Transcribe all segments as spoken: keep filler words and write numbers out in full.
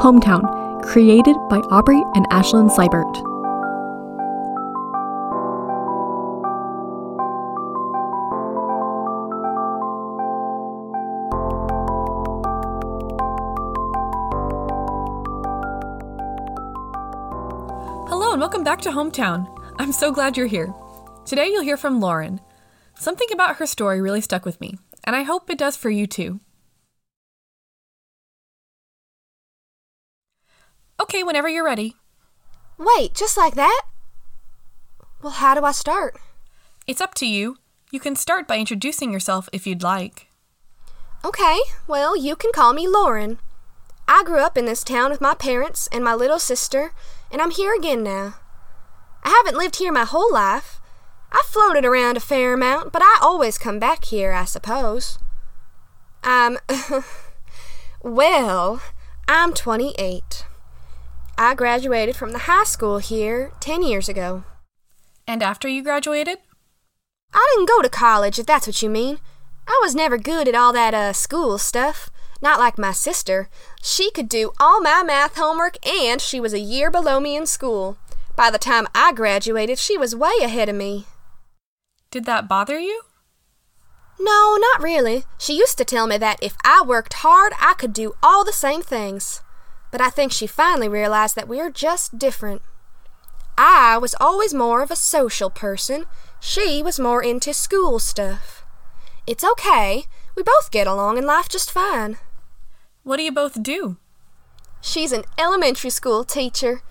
Hometown, created by Aubrey and Ashlyn Seibert. Hello and welcome back to Hometown. I'm so glad you're here. Today you'll hear from Lauren. Something about her story really stuck with me, and I hope it does for you too. Okay, whenever you're ready. Wait, just like that? Well, how do I start? It's up to you. You can start by introducing yourself if you'd like. Okay, well, you can call me Lauren. I grew up in this town with my parents and my little sister, and I'm here again now. I haven't lived here my whole life. I've floated around a fair amount, but I always come back here, I suppose. Um, well, I'm twenty-eight. I graduated from the high school here ten years ago. And after you graduated? I didn't go to college, if that's what you mean. I was never good at all that, uh, school stuff. Not like my sister. She could do all my math homework, and she was a year below me in school. By the time I graduated, she was way ahead of me. Did that bother you? No, not really. She used to tell me that if I worked hard, I could do all the same things. But I think she finally realized that we're just different. I was always more of a social person. She was more into school stuff. It's okay. We both get along in life just fine. What do you both do? She's an elementary school teacher.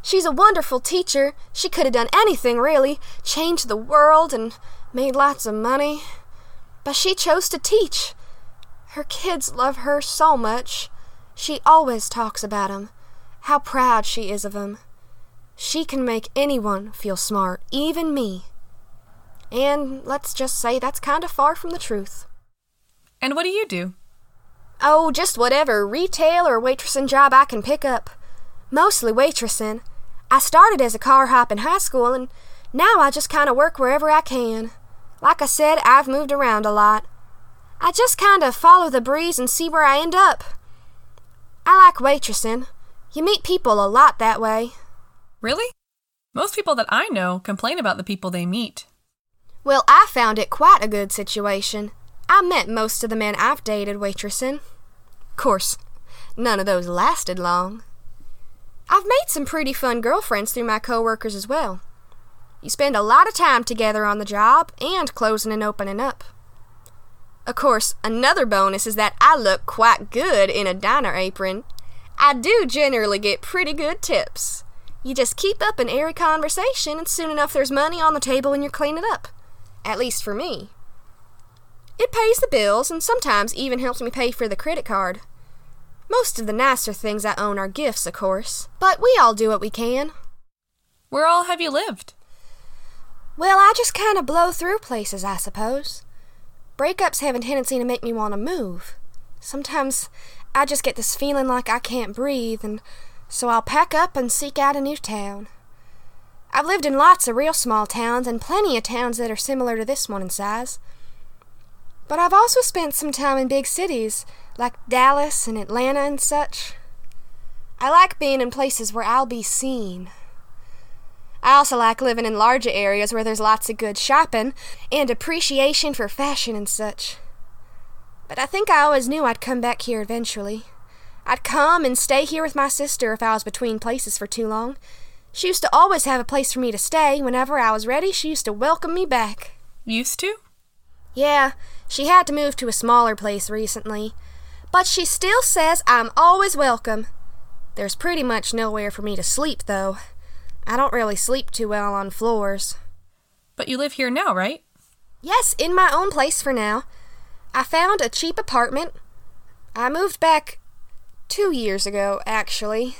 She's a wonderful teacher. She could have done anything, really. Changed the world and made lots of money. But she chose to teach. Her kids love her so much. She always talks about him, how proud she is of him. She can make anyone feel smart, even me. And let's just say that's kind of far from the truth. And what do you do? Oh, just whatever retail or waitressing job I can pick up. Mostly waitressing. I started as a car hop in high school, and now I just kind of work wherever I can. Like I said, I've moved around a lot. I just kind of follow the breeze and see where I end up. I like waitressing. You meet people a lot that way. Really? Most people that I know complain about the people they meet. Well, I found it quite a good situation. I met most of the men I've dated waitressing. Of course, none of those lasted long. I've made some pretty fun girlfriends through my coworkers as well. You spend a lot of time together on the job and closing and opening up. Of course, another bonus is that I look quite good in a diner apron. I do generally get pretty good tips. You just keep up an airy conversation, and soon enough there's money on the table when you're cleaning up. At least for me. It pays the bills, and sometimes even helps me pay for the credit card. Most of the nicer things I own are gifts, of course, but we all do what we can. Where all have you lived? Well, I just kind of blow through places, I suppose. Breakups have a tendency to make me want to move. Sometimes I just get this feeling like I can't breathe, and so I'll pack up and seek out a new town. I've lived in lots of real small towns and plenty of towns that are similar to this one in size. But I've also spent some time in big cities, like Dallas and Atlanta and such. I like being in places where I'll be seen. I also like living in larger areas where there's lots of good shopping and appreciation for fashion and such. But I think I always knew I'd come back here eventually. I'd come and stay here with my sister if I was between places for too long. She used to always have a place for me to stay. Whenever I was ready, she used to welcome me back. Used to? Yeah, she had to move to a smaller place recently. But she still says I'm always welcome. There's pretty much nowhere for me to sleep, though. I don't really sleep too well on floors. But you live here now, right? Yes, in my own place for now. I found a cheap apartment. I moved back two years ago, actually.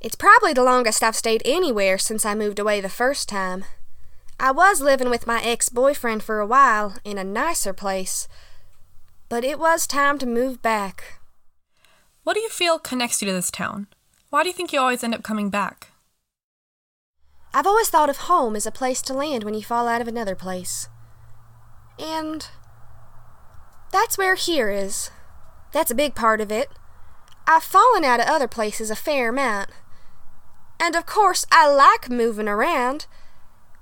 It's probably the longest I've stayed anywhere since I moved away the first time. I was living with my ex-boyfriend for a while in a nicer place, but it was time to move back. What do you feel connects you to this town? Why do you think you always end up coming back? I've always thought of home as a place to land when you fall out of another place. And that's where here is. That's a big part of it. I've fallen out of other places a fair amount. And of course I like moving around,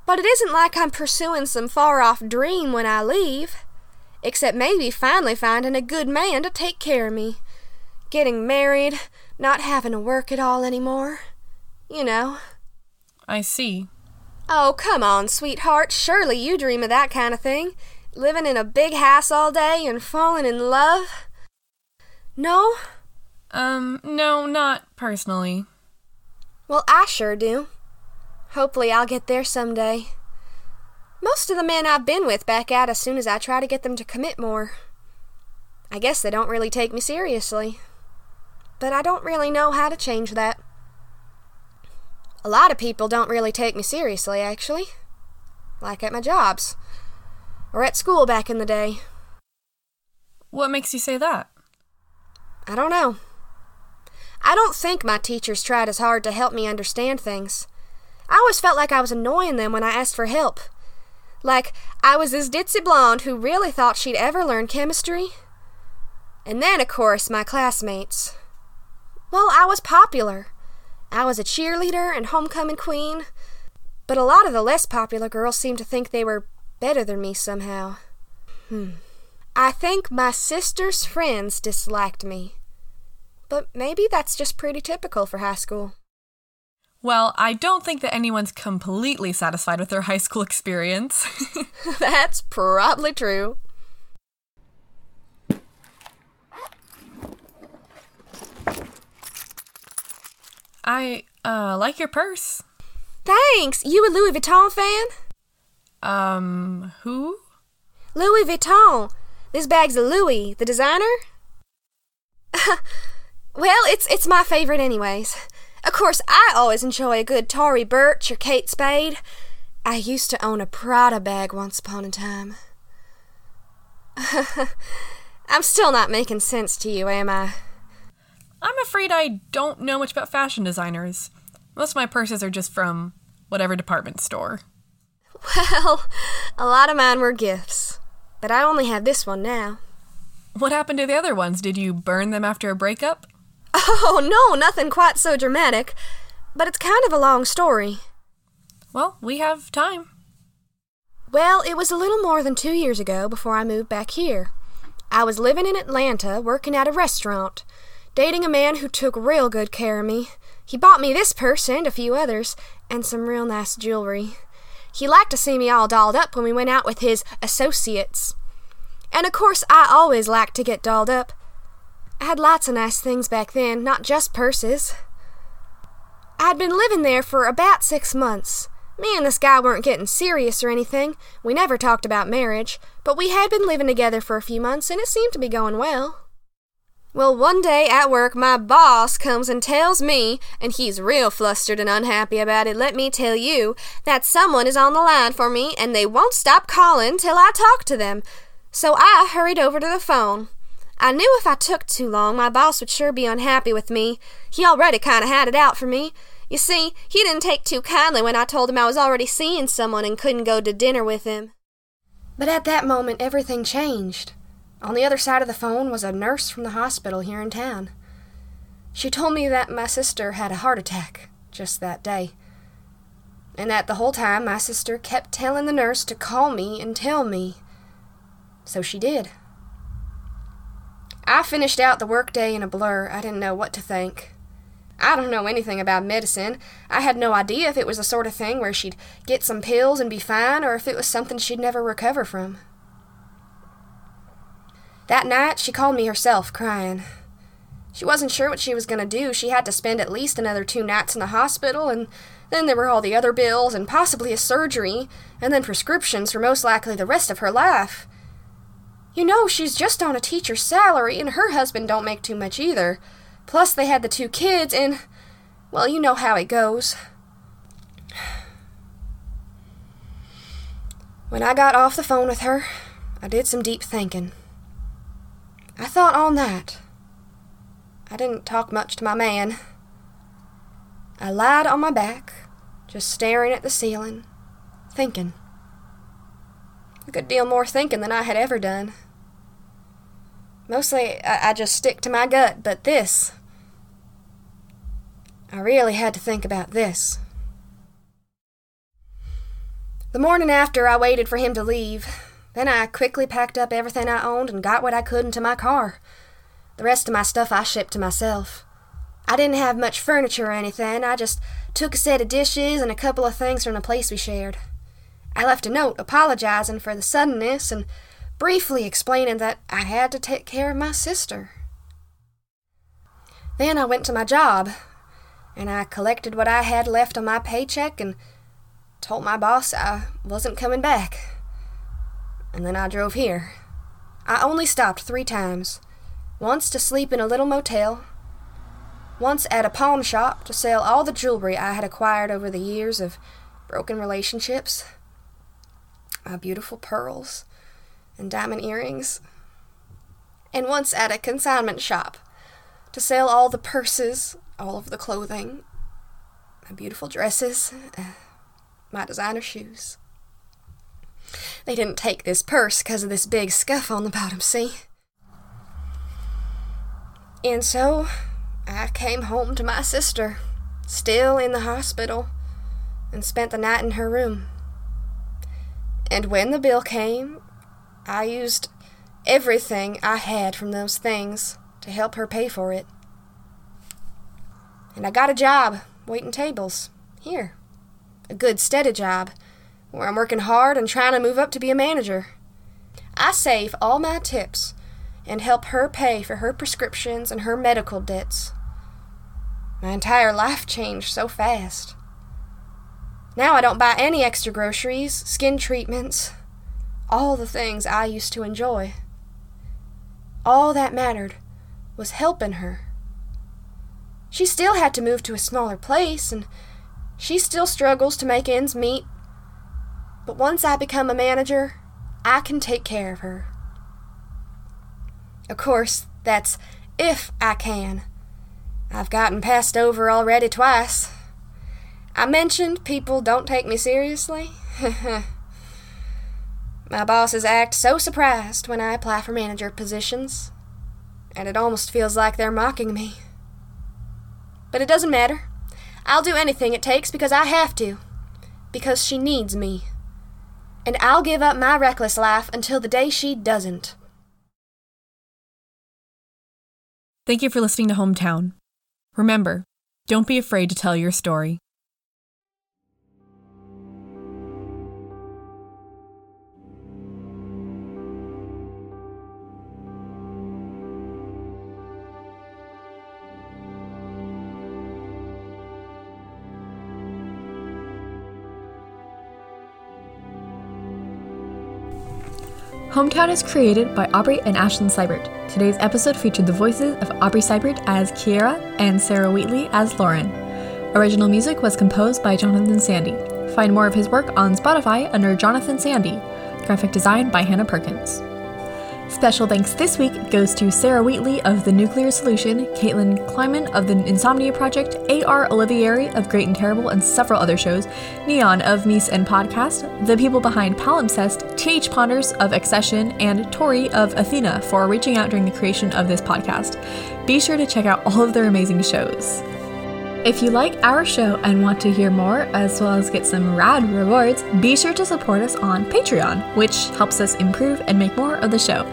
but it isn't like I'm pursuing some far-off dream when I leave, except maybe finally finding a good man to take care of me, getting married, not having to work at all anymore, you know. I see. Oh, come on, sweetheart, surely you dream of that kind of thing, living in a big house all day and falling in love. No? Um, no, not personally. Well, I sure do. Hopefully I'll get there someday. Most of the men I've been with back out as soon as I try to get them to commit more. I guess they don't really take me seriously. But I don't really know how to change that. A lot of people don't really take me seriously, actually. Like at my jobs. Or at school back in the day. What makes you say that? I don't know. I don't think my teachers tried as hard to help me understand things. I always felt like I was annoying them when I asked for help. Like, I was this ditzy blonde who really thought she'd ever learn chemistry. And then, of course, my classmates. Well, I was popular. I was a cheerleader and homecoming queen, but a lot of the less popular girls seemed to think they were better than me somehow. Hmm. I think my sister's friends disliked me, but maybe that's just pretty typical for high school. Well, I don't think that anyone's completely satisfied with their high school experience. That's probably true. I, uh, like your purse. Thanks! You a Louis Vuitton fan? Um, who? Louis Vuitton. This bag's a Louis, the designer. Well, it's it's my favorite anyways. Of course, I always enjoy a good Tory Burch or Kate Spade. I used to own a Prada bag once upon a time. I'm still not making sense to you, am I? I'm afraid I don't know much about fashion designers. Most of my purses are just from whatever department store. Well, a lot of mine were gifts, but I only have this one now. What happened to the other ones? Did you burn them after a breakup? Oh, no, nothing quite so dramatic, but it's kind of a long story. Well, we have time. Well, it was a little more than two years ago before I moved back here. I was living in Atlanta, working at a restaurant. Dating a man who took real good care of me. He bought me this purse and a few others, and some real nice jewelry. He liked to see me all dolled up when we went out with his associates. And of course, I always liked to get dolled up. I had lots of nice things back then, not just purses. I'd been living there for about six months. Me and this guy weren't getting serious or anything. We never talked about marriage, but we had been living together for a few months, and it seemed to be going well. Well, one day at work, my boss comes and tells me, and he's real flustered and unhappy about it, let me tell you, that someone is on the line for me, and they won't stop calling till I talk to them. So I hurried over to the phone. I knew if I took too long, my boss would sure be unhappy with me. He already kind of had it out for me. You see, he didn't take too kindly when I told him I was already seeing someone and couldn't go to dinner with him. But at that moment, everything changed. On the other side of the phone was a nurse from the hospital here in town. She told me that my sister had a heart attack just that day, and that the whole time my sister kept telling the nurse to call me and tell me. So she did. I finished out the workday in a blur. I didn't know what to think. I don't know anything about medicine. I had no idea if it was the sort of thing where she'd get some pills and be fine, or if it was something she'd never recover from. That night, she called me herself, crying. She wasn't sure what she was going to do. She had to spend at least another two nights in the hospital, and then there were all the other bills, and possibly a surgery, and then prescriptions for most likely the rest of her life. You know, she's just on a teacher's salary, and her husband don't make too much either. Plus, they had the two kids, and, well, you know how it goes. When I got off the phone with her, I did some deep thinking. I thought all night. I didn't talk much to my man. I lied on my back, just staring at the ceiling, thinking. A good deal more thinking than I had ever done. Mostly, I, I just stick to my gut, but this, I really had to think about this. The morning after, I waited for him to leave. Then I quickly packed up everything I owned and got what I could into my car. The rest of my stuff I shipped to myself. I didn't have much furniture or anything. I just took a set of dishes and a couple of things from the place we shared. I left a note apologizing for the suddenness and briefly explaining that I had to take care of my sister. Then I went to my job, and I collected what I had left on my paycheck and told my boss I wasn't coming back. And then I drove here. I only stopped three times. Once to sleep in a little motel. Once at a pawn shop to sell all the jewelry I had acquired over the years of broken relationships. My beautiful pearls and diamond earrings. And once at a consignment shop to sell all the purses, all of the clothing, my beautiful dresses, uh, my designer shoes. They didn't take this purse because of this big scuff on the bottom, see? And so, I came home to my sister, still in the hospital, and spent the night in her room. And when the bill came, I used everything I had from those things to help her pay for it. And I got a job, waiting tables, here. A good, steady job, where I'm working hard and trying to move up to be a manager. I save all my tips and help her pay for her prescriptions and her medical debts. My entire life changed so fast. Now I don't buy any extra groceries, skin treatments, all the things I used to enjoy. All that mattered was helping her. She still had to move to a smaller place, and she still struggles to make ends meet. But once I become a manager, I can take care of her. Of course, that's if I can. I've gotten passed over already twice. I mentioned people don't take me seriously. My bosses act so surprised when I apply for manager positions, and it almost feels like they're mocking me. But it doesn't matter. I'll do anything it takes because I have to. Because she needs me. And I'll give up my reckless life until the day she doesn't. Thank you for listening to Hometown. Remember, don't be afraid to tell your story. Hometown is created by Aubrey and Ashlyn Seibert. Today's episode featured the voices of Aubrey Seibert as Kiera and Sarah Wheatley as Lauren. Original music was composed by Jonathan Sandy. Find more of his work on Spotify under Jonathan Sandy. Graphic design by Hannah Perkins. Special thanks this week goes to Sarah Wheatley of The Nuclear Solution, Caitlin Kleiman of The Insomnia Project, A R Olivieri of Great and Terrible and several other shows, Neon of Mies and Podcast, the people behind Palimpsest, T H Ponders of Accession, and Tori of Athena for reaching out during the creation of this podcast. Be sure to check out all of their amazing shows. If you like our show and want to hear more, as well as get some rad rewards, be sure to support us on Patreon, which helps us improve and make more of the show.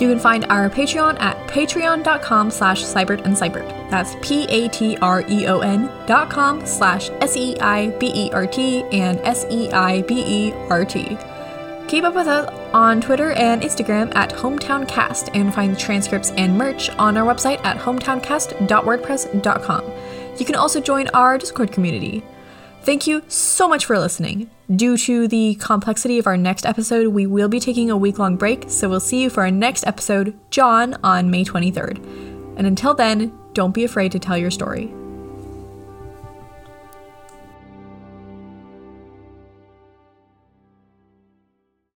You can find our Patreon at patreon.com slash Seibert and Seibert. That's P-A-T-R-E-O-N dot com slash S-E-I-B-E-R-T and S-E-I-B-E-R-T. Keep up with us on Twitter and Instagram at HometownCast and find transcripts and merch on our website at hometown cast dot wordpress dot com. You can also join our Discord community. Thank you so much for listening. Due to the complexity of our next episode, we will be taking a week-long break, so we'll see you for our next episode, John, on May twenty-third. And until then, don't be afraid to tell your story.